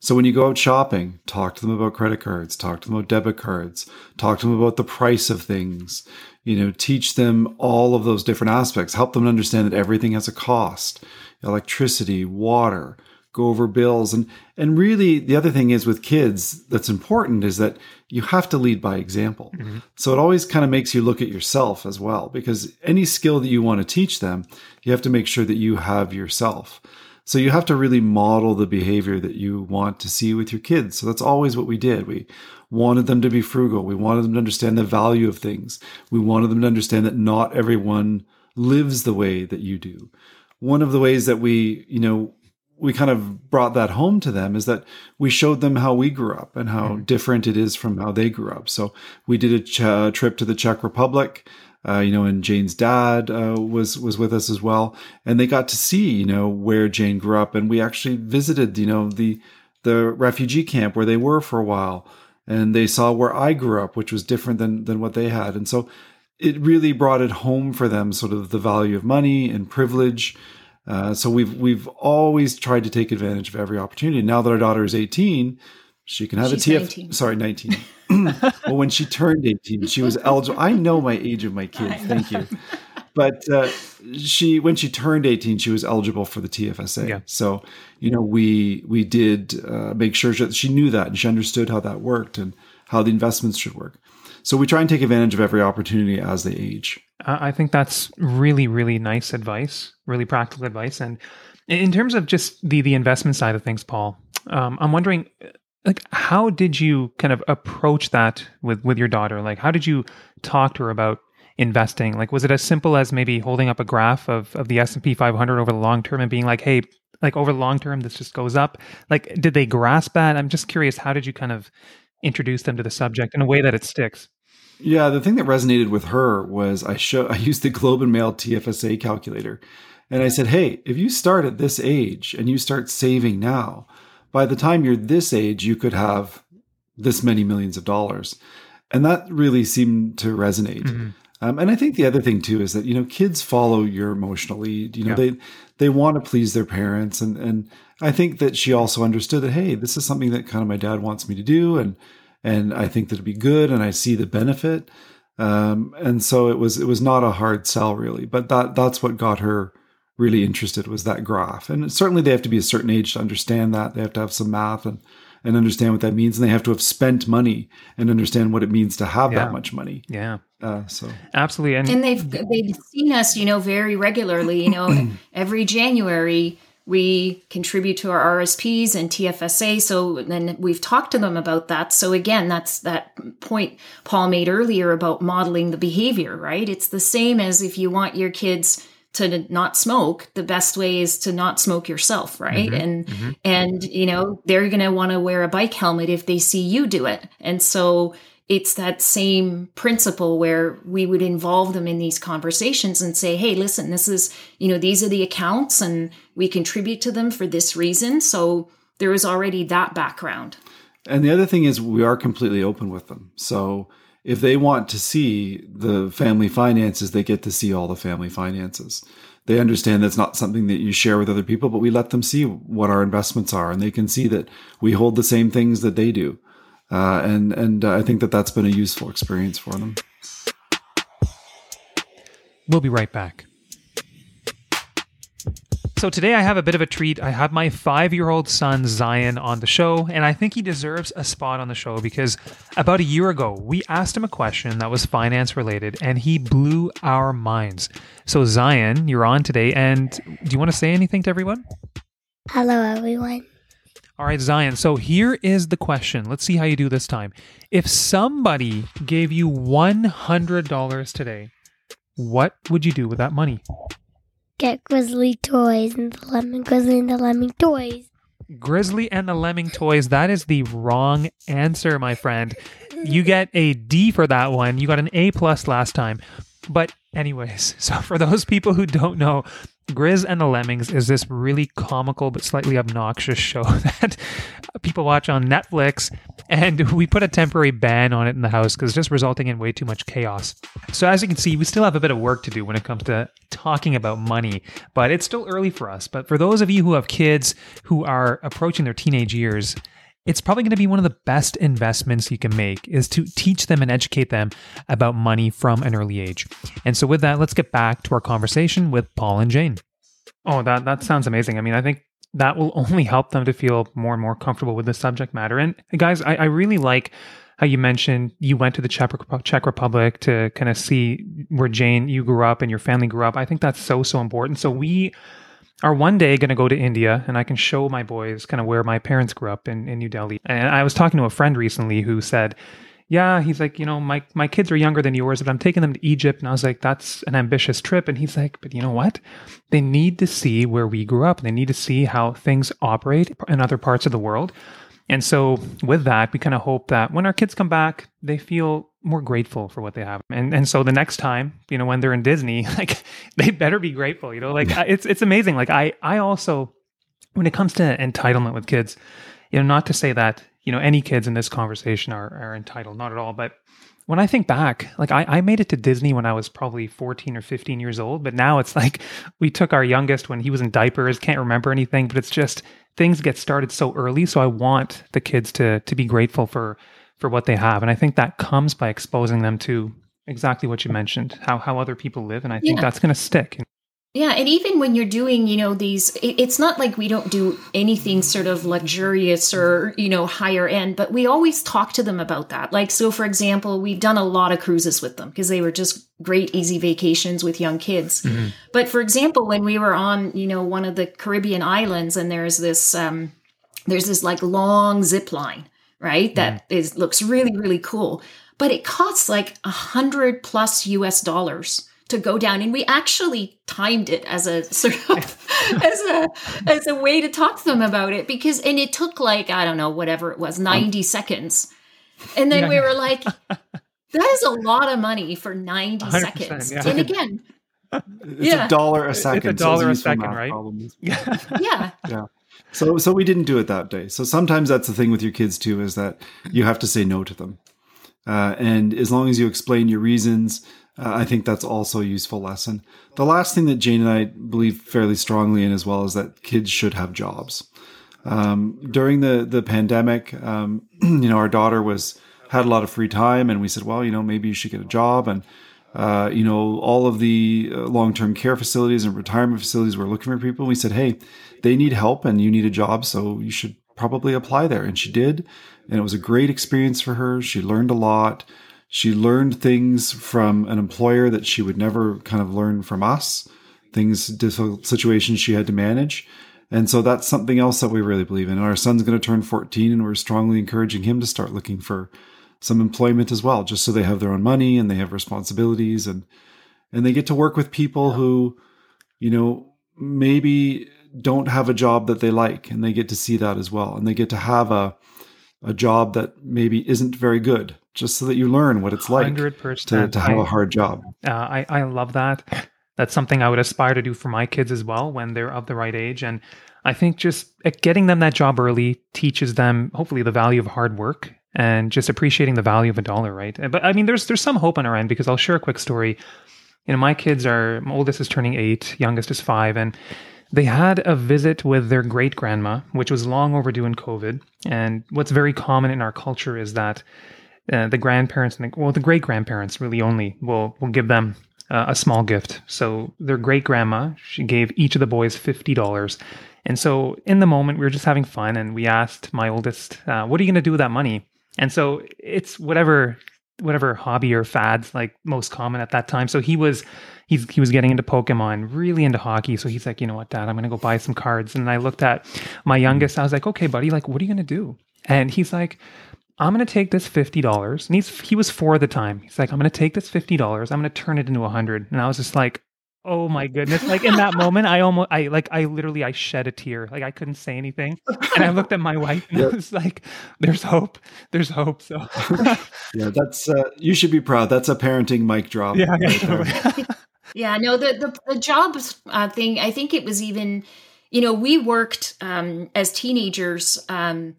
So when you go out shopping, talk to them about credit cards, talk to them about debit cards, talk to them about the price of things, you know, teach them all of those different aspects, help them understand that everything has a cost, electricity, water. Go over bills. And and really, the other thing is with kids that's important is that you have to lead by example. Mm-hmm. So it always kind of makes you look at yourself as well, because any skill that you want to teach them, you have to make sure that you have yourself. So you have to really model the behavior that you want to see with your kids. So that's always what we did. We wanted them to be frugal. We wanted them to understand the value of things. We wanted them to understand that not everyone lives the way that you do. One of the ways that we, you know, we kind of brought that home to them is that we showed them how we grew up and how mm. different it is from how they grew up. So we did a ch- uh, trip to the Czech Republic, uh, you know, and Jane's dad uh, was, was with us as well. And they got to see, you know, where Jane grew up, and we actually visited, you know, the, the refugee camp where they were for a while, and they saw where I grew up, which was different than, than what they had. And so it really brought it home for them, sort of the value of money and privilege. Uh, so we've we've always tried to take advantage of every opportunity. Now that our daughter is eighteen, she can have She's a T F. nineteen. Sorry, nineteen. Well, when she turned eighteen, she was eligible. I know my age of my kid. Thank you. But uh, she, when she turned eighteen, she was eligible for the T F S A. Yeah. So, you know, we we did uh, make sure that she knew that and she understood how that worked and how the investments should work. So we try and take advantage of every opportunity as they age. I think that's really, really nice advice, really practical advice. And in terms of just the the investment side of things, Paul, um, I'm wondering, like, how did you kind of approach that with, with your daughter? Like, how did you talk to her about investing? Like, was it as simple as maybe holding up a graph of, of the S and P five hundred over the long term and being like, hey, like over the long term, this just goes up? Like, did they grasp that? I'm just curious, how did you kind of introduce them to the subject in a way that it sticks? Yeah, the thing that resonated with her was I show, I used the Globe and Mail T F S A calculator. And I said, hey, if you start at this age and you start saving now, by the time you're this age, you could have this many millions of dollars. And that really seemed to resonate. Mm-hmm. Um, and I think the other thing too is that, you know, kids follow your emotional lead. You know, yeah. they they want to please their parents. And and I think that she also understood that, hey, this is something that kind of my dad wants me to do. And and I think that it'd be good. And I see the benefit. Um, and so it was it was not a hard sell really. But that that's what got her really interested was that graph. And certainly they have to be a certain age to understand that. They have to have some math and, and understand what that means. And they have to have spent money and understand what it means to have yeah. that much money. Yeah. Uh, so absolutely. And, and they've, they've seen us, you know, very regularly, you know, every January we contribute to our R S Ps and T F S A. So then we've talked to them about that. So again, that's that point Paul made earlier about modeling the behavior, right? It's the same as if you want your kids to not smoke, the best way is to not smoke yourself, right? Mm-hmm. And, mm-hmm. and you know, they're going to want to wear a bike helmet if they see you do it. And so it's that same principle where we would involve them in these conversations and say, hey, listen, this is, you know, these are the accounts and we contribute to them for this reason. So there is already that background. And the other thing is we are completely open with them. So if they want to see the family finances, they get to see all the family finances. They understand that's not something that you share with other people, but we let them see what our investments are, and they can see that we hold the same things that they do. Uh, and and uh, I think that that's been a useful experience for them. We'll be right back. So today I have a bit of a treat. I have my five-year-old son, Zion, on the show, and I think he deserves a spot on the show because about a year ago, we asked him a question that was finance-related, and he blew our minds. So Zion, you're on today, and do you want to say anything to everyone? Hello, everyone. All right, Zion, so here is the question. Let's see how you do this time. If somebody gave you one hundred dollars today, what would you do with that money? Get Grizzly Toys and the Lemming Grizzly and the Lemming Toys. Grizzly and the Lemming Toys. That is the wrong answer, my friend. You get a D for that one. You got an A plus last time. But anyways, so for those people who don't know, Grizz and the Lemmings is this really comical but slightly obnoxious show that people watch on Netflix, and we put a temporary ban on it in the house because it's just resulting in way too much chaos. So as you can see, we still have a bit of work to do when it comes to talking about money, but it's still early for us. But for those of you who have kids who are approaching their teenage years, it's probably going to be one of the best investments you can make is to teach them and educate them about money from an early age. And so with that, let's get back to our conversation with Paul and Jane. Oh, that that sounds amazing. I mean, I think that will only help them to feel more and more comfortable with the subject matter. And guys, I, I really like how you mentioned you went to the Czech, Czech Republic to kind of see where Jane, you grew up and your family grew up. I think that's so, so important. So we are one day going to go to India, and I can show my boys kind of where my parents grew up in, in New Delhi. And I was talking to a friend recently who said, yeah, he's like, you know, my, my kids are younger than yours, but I'm taking them to Egypt. And I was like, that's an ambitious trip. And he's like, but you know what? They need to see where we grew up. They need to see how things operate in other parts of the world. And so with that, we kind of hope that when our kids come back, they feel more grateful for what they have. And and so the next time, you know, when they're in Disney, like they better be grateful, you know, like it's it's amazing. Like I I also, when it comes to entitlement with kids, you know, not to say that, you know, any kids in this conversation are are entitled, not at all. But when I think back, like I, I made it to Disney when I was probably fourteen or fifteen years old, but now it's like we took our youngest when he was in diapers, can't remember anything, but it's just things get started so early. So I want the kids to to be grateful for for what they have. And I think that comes by exposing them to exactly what you mentioned, how how other people live. And I think yeah. that's going to stick. Yeah. And even when you're doing, you know, these, it, it's not like we don't do anything sort of luxurious or, you know, higher end, but we always talk to them about that. Like, so for example, we've done a lot of cruises with them because they were just great, easy vacations with young kids. Mm-hmm. But for example, when we were on, you know, one of the Caribbean islands and there's this, um, there's this like long zip line, right? That yeah. is looks really, really cool, but it costs like a hundred plus U S dollars to go down. And we actually timed it as a sort of, as a, as a way to talk to them about it because, and it took like, I don't know, whatever it was, ninety um, seconds. And then yeah. we were like, that is a lot of money for ninety seconds. Yeah. And again, it's yeah. a dollar a second. It's a dollar so it's a second, right? Yeah. yeah. Yeah. So, so we didn't do it that day. So sometimes that's the thing with your kids too, is that you have to say no to them. Uh, and as long as you explain your reasons, Uh, I think that's also a useful lesson. The last thing that Jane and I believe fairly strongly in as well is that kids should have jobs. Um, during the the pandemic, um, you know, our daughter was had a lot of free time, and we said, well, you know, maybe you should get a job. And uh, you know, all of the long term care facilities and retirement facilities were looking for people. We said, hey, they need help, and you need a job, so you should probably apply there. And she did, and it was a great experience for her. She learned a lot. She learned things from an employer that she would never kind of learn from us, things, difficult situations she had to manage. And so that's something else that we really believe in. And our son's going to turn fourteen, and we're strongly encouraging him to start looking for some employment as well, just so they have their own money and they have responsibilities and and they get to work with people who, you know, maybe don't have a job that they like, and they get to see that as well. And they get to have a a job that maybe isn't very good, just so that you learn what it's like to, to have a hard job. Uh, I, I love that. That's something I would aspire to do for my kids as well when they're of the right age. And I think just getting them that job early teaches them hopefully the value of hard work and just appreciating the value of a dollar, right? But I mean, there's there's some hope on our end because I'll share a quick story. You know, my kids are, my oldest is turning eight, youngest is five, and they had a visit with their great-grandma, which was long overdue in COVID. And what's very common in our culture is that Uh, the grandparents, and the, well, the great-grandparents really only will will give them uh, a small gift. So their great-grandma, she gave each of the boys fifty dollars. And so in the moment, we were just having fun, and we asked my oldest, uh, what are you going to do with that money? And so it's whatever whatever hobby or fads like most common at that time. So he was he's, he was getting into Pokemon, really into hockey. So he's like, you know what, Dad, I'm going to go buy some cards. And I looked at my youngest. I was like, okay, buddy, like, what are you going to do? And he's like, I'm going to take this fifty dollars. And he's, he was four at the time. He's like, I'm going to take this fifty dollars. I'm going to turn it into a hundred. And I was just like, oh my goodness. Like in that moment, I almost, I like, I literally, I shed a tear. Like I couldn't say anything. And I looked at my wife and yep. I was like, there's hope. There's hope. So yeah, that's, uh, you should be proud. That's a parenting mic drop. Yeah, right. Yeah, no, the, the, the jobs uh, thing, I think it was even, you know, we worked um, as teenagers, um,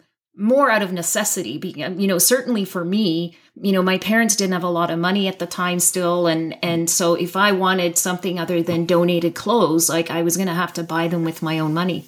more out of necessity, you know, certainly for me, you know, my parents didn't have a lot of money at the time still. And, and so if I wanted something other than donated clothes, like I was going to have to buy them with my own money.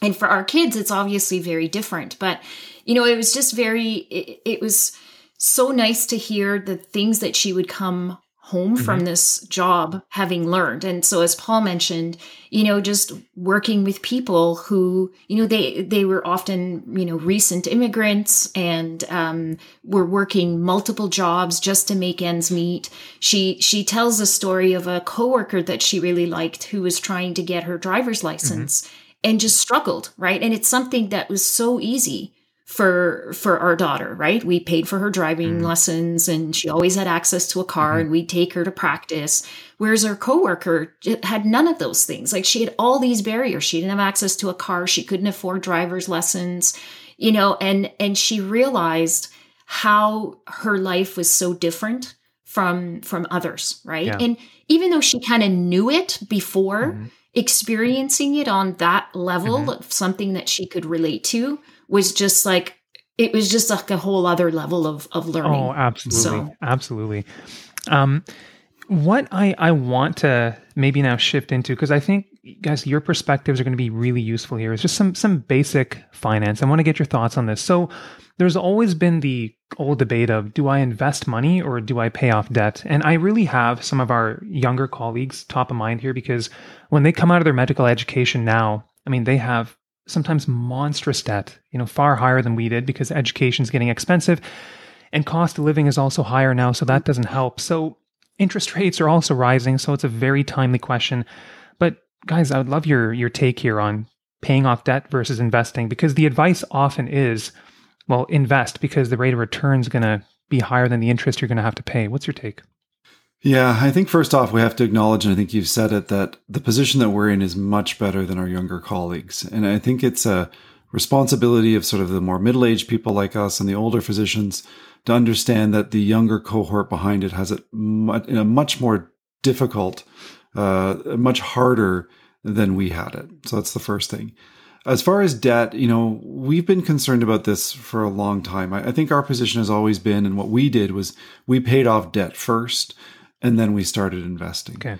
And for our kids, it's obviously very different, but you know, it was just very, it, it was so nice to hear the things that she would come home mm-hmm. from this job having learned. And so as Paul mentioned, you know, just working with people who, you know, they they were often, you know, recent immigrants and um, were working multiple jobs just to make ends meet. She she tells a story of a coworker that she really liked who was trying to get her driver's license mm-hmm. and just struggled, right? And it's something that was so easy for for our daughter, right? We paid for her driving mm. lessons and she always had access to a car mm-hmm. and we'd take her to practice. Whereas her coworker had none of those things. Like she had all these barriers. She didn't have access to a car. She couldn't afford driver's lessons, you know, and and she realized how her life was so different from from others, right? Yeah. And even though she kind of knew it before, mm-hmm. experiencing it on that level mm-hmm. of something that she could relate to was just like it was just like a whole other level of of learning. Oh, absolutely. So. Absolutely. Um, what I, I want to maybe now shift into, because I think, guys, your perspectives are going to be really useful here, is just some some basic finance. I want to get your thoughts on this. So there's always been the old debate of, do I invest money or do I pay off debt? And I really have some of our younger colleagues top of mind here, because when they come out of their medical education now, I mean, they have sometimes monstrous debt, you know, far higher than we did, because education is getting expensive and cost of living is also higher now. So that doesn't help. So interest rates are also rising. So it's a very timely question. But guys, I would love your your take here on paying off debt versus investing, because the advice often is, well, invest, because the rate of return is going to be higher than the interest you're going to have to pay. What's your take? Yeah, I think first off, we have to acknowledge, and I think you've said it, that the position that we're in is much better than our younger colleagues. And I think it's a responsibility of sort of the more middle-aged people like us and the older physicians to understand that the younger cohort behind it has it in a much more difficult, uh, much harder than we had it. So that's the first thing. As far as debt, you know, we've been concerned about this for a long time. I, I think our position has always been, and what we did was we paid off debt first, and then we started investing. Okay.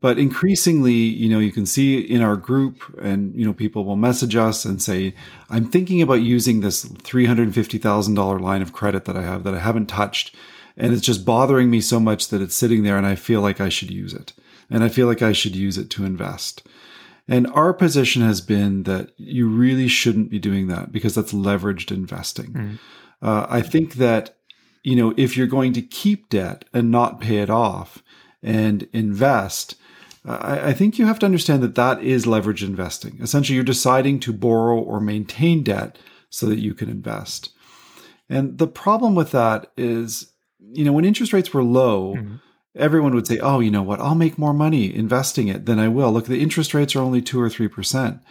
But increasingly, you know, you can see in our group, and, you know, people will message us and say, I'm thinking about using this three hundred fifty thousand dollars line of credit that I have that I haven't touched. And it's just bothering me so much that it's sitting there and I feel like I should use it. And I feel like I should use it to invest. And our position has been that you really shouldn't be doing that, because that's leveraged investing. Mm. Uh, I think that, you know, if you're going to keep debt and not pay it off and invest, uh, I, I think you have to understand that that is leveraged investing. Essentially, you're deciding to borrow or maintain debt so that you can invest. And the problem with that is, you know, when interest rates were low, mm-hmm. everyone would say, oh, you know what, I'll make more money investing it than I will. Look, the interest rates are only two or three percent.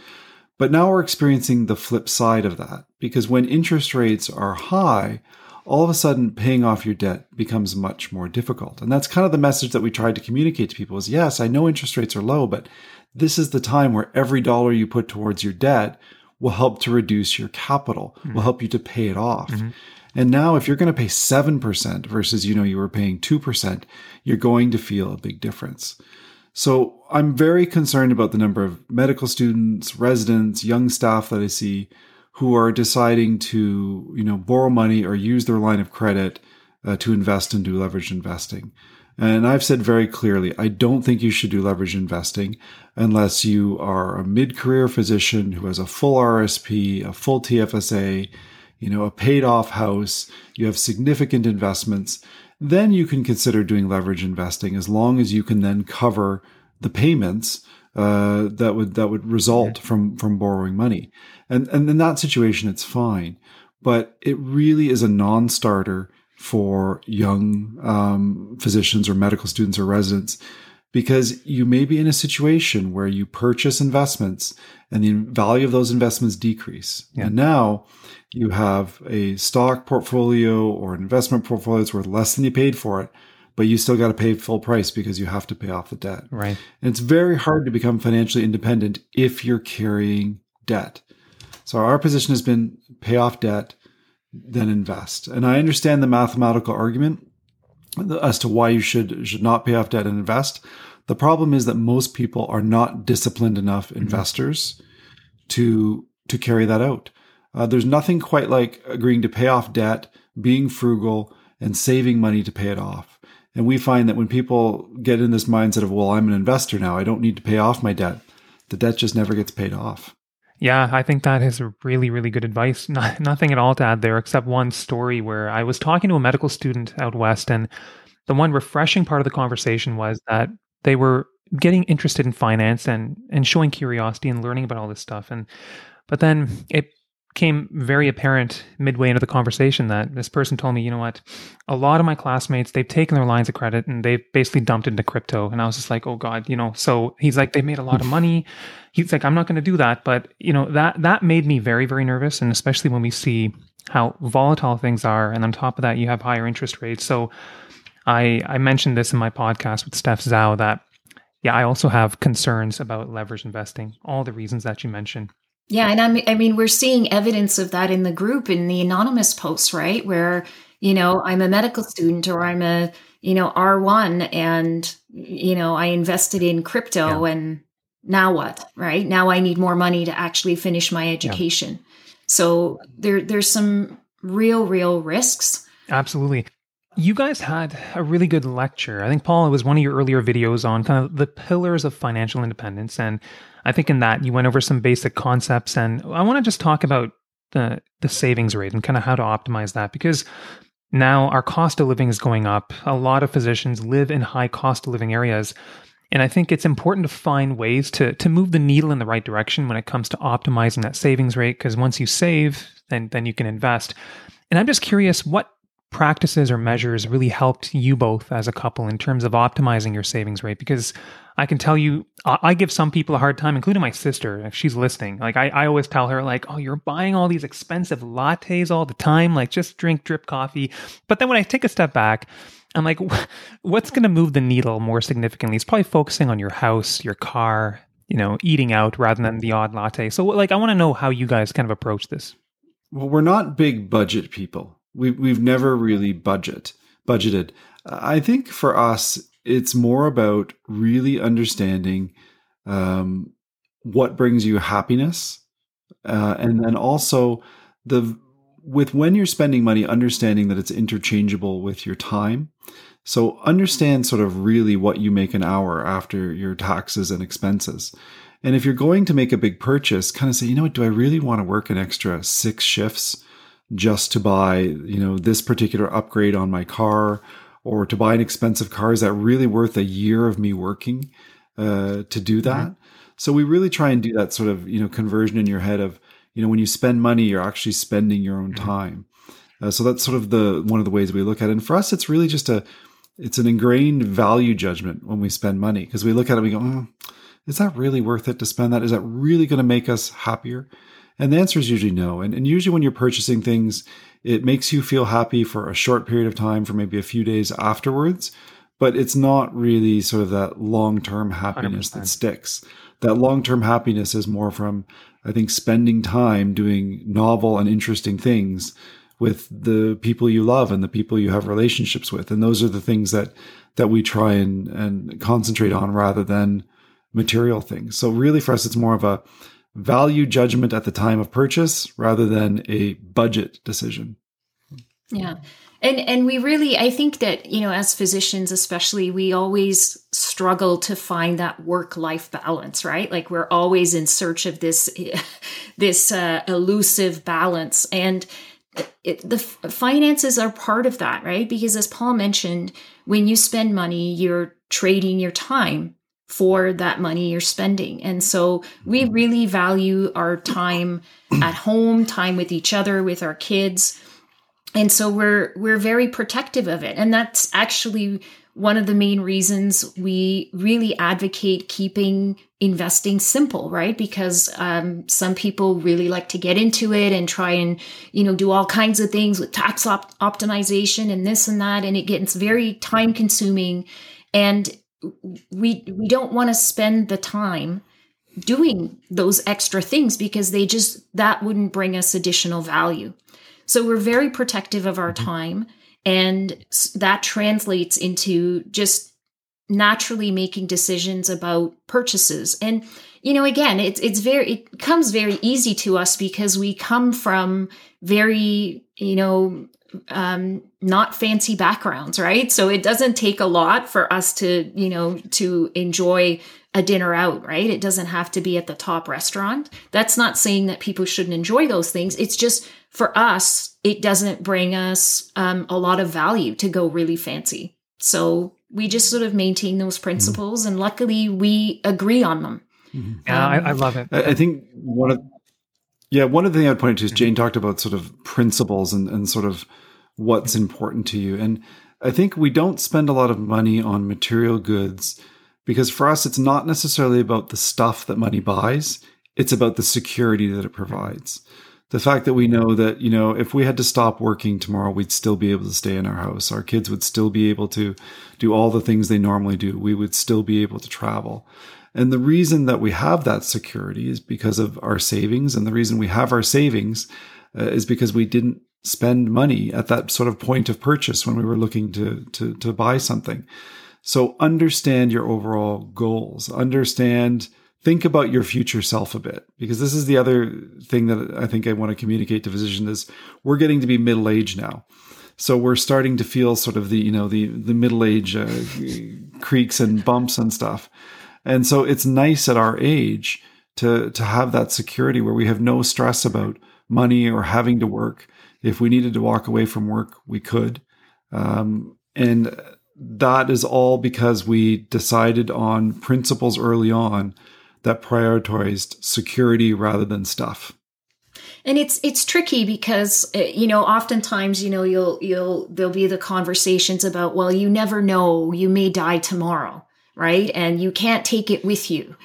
But now we're experiencing the flip side of that, because when interest rates are high, all of a sudden paying off your debt becomes much more difficult. And that's kind of the message that we tried to communicate to people is, yes, I know interest rates are low, but this is the time where every dollar you put towards your debt will help to reduce your capital, mm-hmm. will help you to pay it off. Mm-hmm. And now if you're going to pay seven percent versus, you know, you were paying two percent, you're going to feel a big difference. So I'm very concerned about the number of medical students, residents, young staff that I see who are deciding to, you know, borrow money or use their line of credit uh, to invest and do leveraged investing. And I've said very clearly, I don't think you should do leveraged investing unless you are a mid-career physician who has a full R S P, a full T F S A, you know, a paid off house, you have significant investments, then you can consider doing leverage investing, as long as you can then cover the payments uh, that would that would result from from borrowing money. And and in that situation, it's fine. But it really is a non-starter for young um, physicians or medical students or residents, because you may be in a situation where you purchase investments and the value of those investments decrease. Yeah. And now you have a stock portfolio or an investment portfolio that's worth less than you paid for it, but you still got to pay full price because you have to pay off the debt. Right. And it's very hard to become financially independent if you're carrying debt. So our position has been pay off debt, then invest. And I understand the mathematical argument as to why you should should not pay off debt and invest. The problem is that most people are not disciplined enough investors mm-hmm. to to carry that out. Uh, there's nothing quite like agreeing to pay off debt, being frugal, and saving money to pay it off. And we find that when people get in this mindset of, well, I'm an investor now, I don't need to pay off my debt, the debt just never gets paid off. Yeah, I think that is really, really good advice. Not, nothing at all to add there, except one story where I was talking to a medical student out west, and the one refreshing part of the conversation was that they were getting interested in finance and and showing curiosity and learning about all this stuff. And but then it became very apparent midway into the conversation that this person told me, you know what, a lot of my classmates, they've taken their lines of credit and they've basically dumped it into crypto. And I was just like, oh God, you know, so he's like, they made a lot of money. He's like, I'm not going to do that. But you know, that, that made me very, very nervous. And especially when we see how volatile things are. And on top of that, you have higher interest rates. So I, I mentioned this in my podcast with Steph Zhao that, yeah, I also have concerns about leverage investing, all the reasons that you mentioned. Yeah. And I mean, I mean, we're seeing evidence of that in the group, in the anonymous posts, right? Where, you know, I'm a medical student, or I'm a, you know, R one, and, you know, I invested in crypto, yeah. and now what, right? Now I need more money to actually finish my education. Yeah. So there, there's some real, real risks. Absolutely. You guys had a really good lecture. I think, Paul, it was one of your earlier videos on kind of the pillars of financial independence. And I think in that you went over some basic concepts. And I want to just talk about the the savings rate and kind of how to optimize that, because now our cost of living is going up. A lot of physicians live in high cost of living areas. And I think it's important to find ways to to move the needle in the right direction when it comes to optimizing that savings rate, because once you save, then, then you can invest. And I'm just curious, what practices or measures really helped you both as a couple in terms of optimizing your savings rate? Because I can tell you, I, I give some people a hard time, including my sister, if she's listening. Like I, I always tell her, like, oh, you're buying all these expensive lattes all the time, like just drink drip coffee. But then when I take a step back, I'm like, what's going to move the needle more significantly? It's probably focusing on your house, your car, you know, eating out rather than the odd latte. So like, I want to know how you guys kind of approach this. Well, we're not big budget people. We, we've never really budget budgeted. I think for us, it's more about really understanding um, what brings you happiness, uh, and then also the with when you're spending money, understanding that it's interchangeable with your time. So understand sort of really what you make an hour after your taxes and expenses. And if you're going to make a big purchase, kind of say, you know what, do I really want to work an extra six shifts just to buy, you know, this particular upgrade on my car, or to buy an expensive car? Is that really worth a year of me working uh, to do that? Mm-hmm. So we really try and do that sort of, you know, conversion in your head of, you know, when you spend money, you're actually spending your own time. Uh, so that's sort of the, one of the ways we look at it. And for us, it's really just a, it's an ingrained value judgment when we spend money, because we look at it and we go, oh, is that really worth it to spend that? Is that really going to make us happier? And the answer is usually no. And, and usually when you're purchasing things, it makes you feel happy for a short period of time, for maybe a few days afterwards, but it's not really sort of that long-term happiness one hundred percent that sticks. That long-term happiness is more from, I think, spending time doing novel and interesting things with the people you love and the people you have relationships with. And those are the things that that we try and, and concentrate on rather than material things. So really for us, it's more of a value judgment at the time of purchase rather than a budget decision. Yeah. And and we really, I think that, you know, as physicians especially, we always struggle to find that work-life balance, right? Like we're always in search of this, this uh, elusive balance. And it, the finances are part of that, right? Because as Paul mentioned, when you spend money, you're trading your time for that money you're spending. And so we really value our time at home, time with each other, with our kids. And so we're we're very protective of it. And that's actually one of the main reasons we really advocate keeping investing simple, right? Because um, some people really like to get into it and try and, you know, do all kinds of things with tax op- optimization and this and that. And it gets very time consuming. And we we don't want to spend the time doing those extra things because they just, that wouldn't bring us additional value. So we're very protective of our time, and that translates into just naturally making decisions about purchases. And, you know, again, it's it's very, it comes very easy to us because we come from very, you know, um, not fancy backgrounds, right? So it doesn't take a lot for us to, you know, to enjoy a dinner out, right? It doesn't have to be at the top restaurant. That's not saying that people shouldn't enjoy those things. It's just for us, it doesn't bring us um, a lot of value to go really fancy. So we just sort of maintain those principles, mm-hmm. and luckily we agree on them. Mm-hmm. Yeah, um, I, I love it. I, I think one of Yeah, one of the things I'd point to is Jane talked about sort of principles and, and sort of what's important to you. And I think we don't spend a lot of money on material goods because for us, it's not necessarily about the stuff that money buys. It's about the security that it provides. The fact that we know that, you know, if we had to stop working tomorrow, we'd still be able to stay in our house. Our kids would still be able to do all the things they normally do. We would still be able to travel. And the reason that we have that security is because of our savings. And the reason we have our savings uh, is because we didn't spend money at that sort of point of purchase when we were looking to, to, to buy something. So understand your overall goals. Understand, think about your future self a bit, because this is the other thing that I think I want to communicate to physicians is we're getting to be middle-aged now. So we're starting to feel sort of the, you know, the, the middle age uh, creaks and bumps and stuff. And so it's nice at our age to, to have that security where we have no stress about money or having to work. If we needed to walk away from work, we could. Um, and that is all because we decided on principles early on that prioritized security rather than stuff. And it's it's tricky because, you know, oftentimes, you know, you'll you'll there'll be the conversations about, well, you never know, you may die tomorrow, right? And you can't take it with you.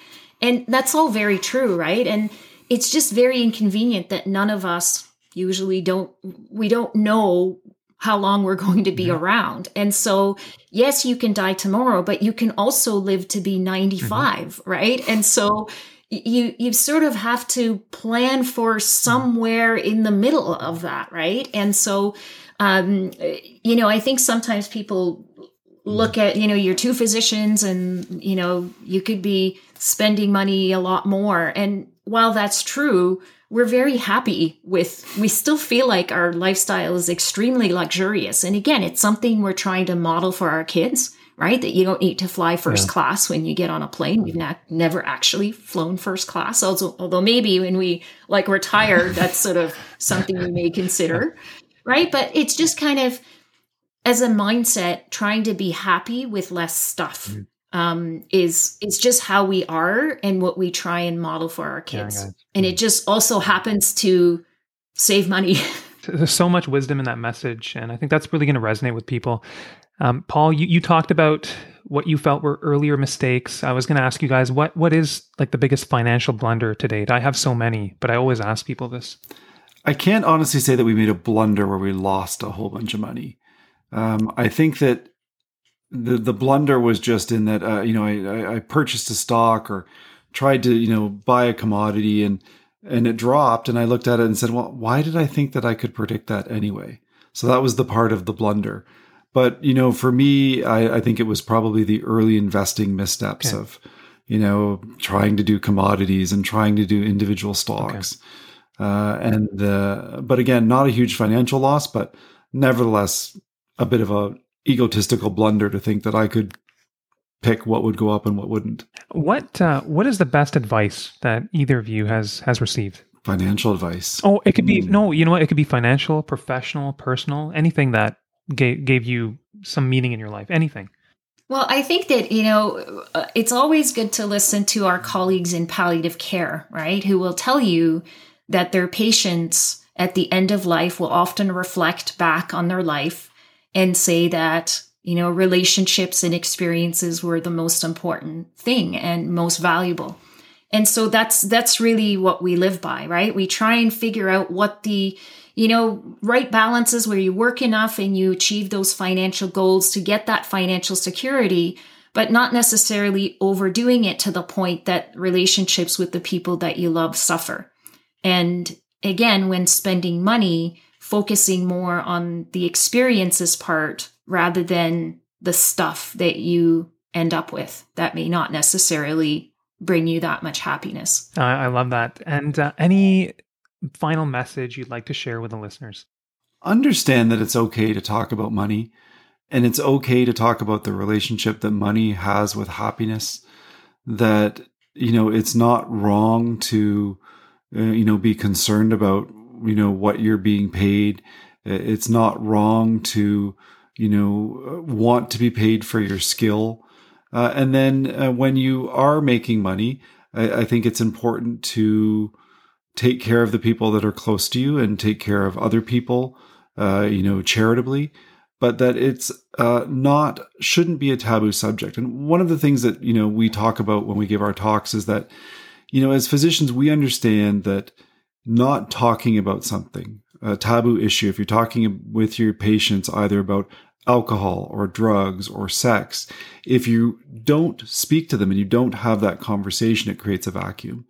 And that's all very true, right? And it's just very inconvenient that none of us usually don't, we don't know how long we're going to be yeah. around. And so, yes, you can die tomorrow, but you can also live to be ninety-five, mm-hmm. right? And so You you sort of have to plan for somewhere in the middle of that, right? And so, um, you know, I think sometimes people look at, you know, you're two physicians and, you know, you could be spending money a lot more. And while that's true, we're very happy with, we still feel like our lifestyle is extremely luxurious. And again, it's something we're trying to model for our kids, right? That you don't need to fly first yeah. class when you get on a plane. We've not, never actually flown first class. Although, although maybe when we like retire, that's sort of something we may consider, right? But it's just kind of as a mindset, trying to be happy with less stuff um, is, it's just how we are and what we try and model for our kids. Yeah, and it just also happens to save money. There's so much wisdom in that message. And I think that's really going to resonate with people. Um, Paul, you, you talked about what you felt were earlier mistakes. I was going to ask you guys, what what is like the biggest financial blunder to date? I have so many, but I always ask people this. I can't honestly say that we made a blunder where we lost a whole bunch of money. Um, I think that the the blunder was just in that, uh, you know, I, I purchased a stock or tried to, you know, buy a commodity and and it dropped. And I looked at it and said, well, why did I think that I could predict that anyway? So that was the part of the blunder. But, you know, for me, I, I think it was probably the early investing missteps okay. of, you know, trying to do commodities and trying to do individual stocks. Okay. Uh, and uh, but again, not a huge financial loss, but nevertheless, a bit of a egotistical blunder to think that I could pick what would go up and what wouldn't. What uh, what is the best advice that either of you has has received? Financial advice. Oh, it could be. Mm. No, you know what? It could be financial, professional, personal, anything that Gave, gave you some meaning in your life, anything? Well, I think that, you know, it's always good to listen to our colleagues in palliative care, right? Who will tell you that their patients at the end of life will often reflect back on their life and say that, you know, relationships and experiences were the most important thing and most valuable. And so that's, that's really what we live by, right? We try and figure out what the, you know, right balances where you work enough and you achieve those financial goals to get that financial security, but not necessarily overdoing it to the point that relationships with the people that you love suffer. And again, when spending money, focusing more on the experiences part rather than the stuff that you end up with that may not necessarily bring you that much happiness. Uh, I love that. And uh, any final message you'd like to share with the listeners? Understand that it's okay to talk about money, and it's okay to talk about the relationship that money has with happiness, that, you know, it's not wrong to, uh, you know, be concerned about, you know, what you're being paid. It's not wrong to, you know, want to be paid for your skill. Uh, and then uh, when you are making money, I, I think it's important to take care of the people that are close to you and take care of other people, uh, you know, charitably, but that it's uh, not, shouldn't be a taboo subject. And one of the things that, you know, we talk about when we give our talks is that, you know, as physicians, we understand that not talking about something, a taboo issue, if you're talking with your patients either about alcohol or drugs or sex, if you don't speak to them and you don't have that conversation, it creates a vacuum.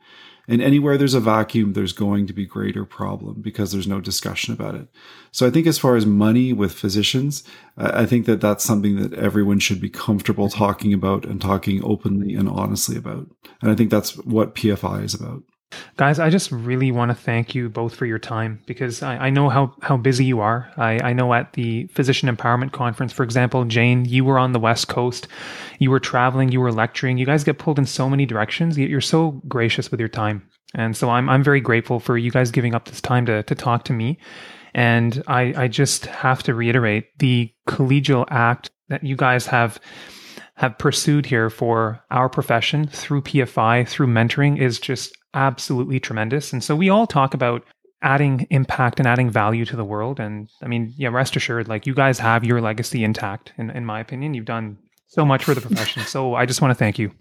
And anywhere there's a vacuum, there's going to be greater problem because there's no discussion about it. So I think as far as money with physicians, I think that that's something that everyone should be comfortable talking about and talking openly and honestly about. And I think that's what P F I is about. Guys, I just really want to thank you both for your time, because I, I know how, how busy you are. I, I know at the Physician Empowerment Conference, for example, Jane, you were on the West Coast, you were traveling, you were lecturing, you guys get pulled in so many directions, yet you're so gracious with your time. And so I'm I'm very grateful for you guys giving up this time to to talk to me. And I, I just have to reiterate the collegial act that you guys have have pursued here for our profession through P F I, through mentoring, is just absolutely tremendous. And so we all talk about adding impact and adding value to the world. And I mean, yeah, rest assured, like you guys have your legacy intact. In, in my opinion, you've done so much for the profession. So I just want to thank you.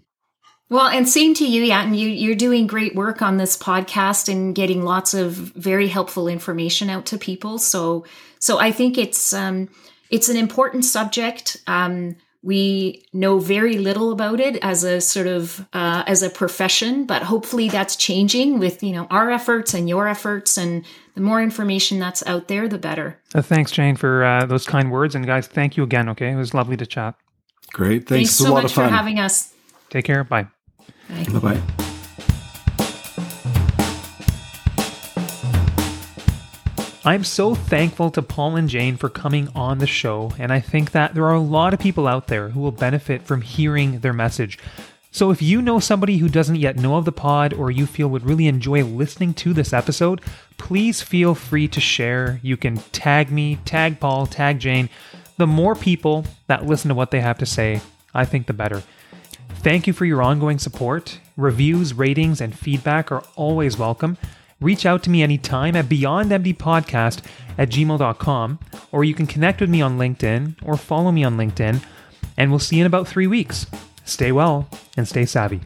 Well, and same to you, Yatin. You, you're doing great work on this podcast and getting lots of very helpful information out to people. So, so I think it's, um, it's an important subject. Um, We know very little about it as a sort of, uh, as a profession, but hopefully that's changing with, you know, our efforts and your efforts, and the more information that's out there, the better. Uh, thanks, Jane, for uh, those kind words. And guys, thank you again. Okay. It was lovely to chat. Great. Thanks, thanks so a lot much of fun. for having us. Take care. Bye. Bye. Bye-bye. I'm so thankful to Paul and Jane for coming on the show, and I think that there are a lot of people out there who will benefit from hearing their message. So if you know somebody who doesn't yet know of the pod, or you feel would really enjoy listening to this episode, please feel free to share. You can tag me, tag Paul, tag Jane. The more people that listen to what they have to say, I think the better. Thank you for your ongoing support. Reviews, ratings, and feedback are always welcome. Reach out to me anytime at beyond m d podcast at gmail dot com, or you can connect with me on LinkedIn or follow me on LinkedIn, and we'll see you in about three weeks. Stay well and stay savvy.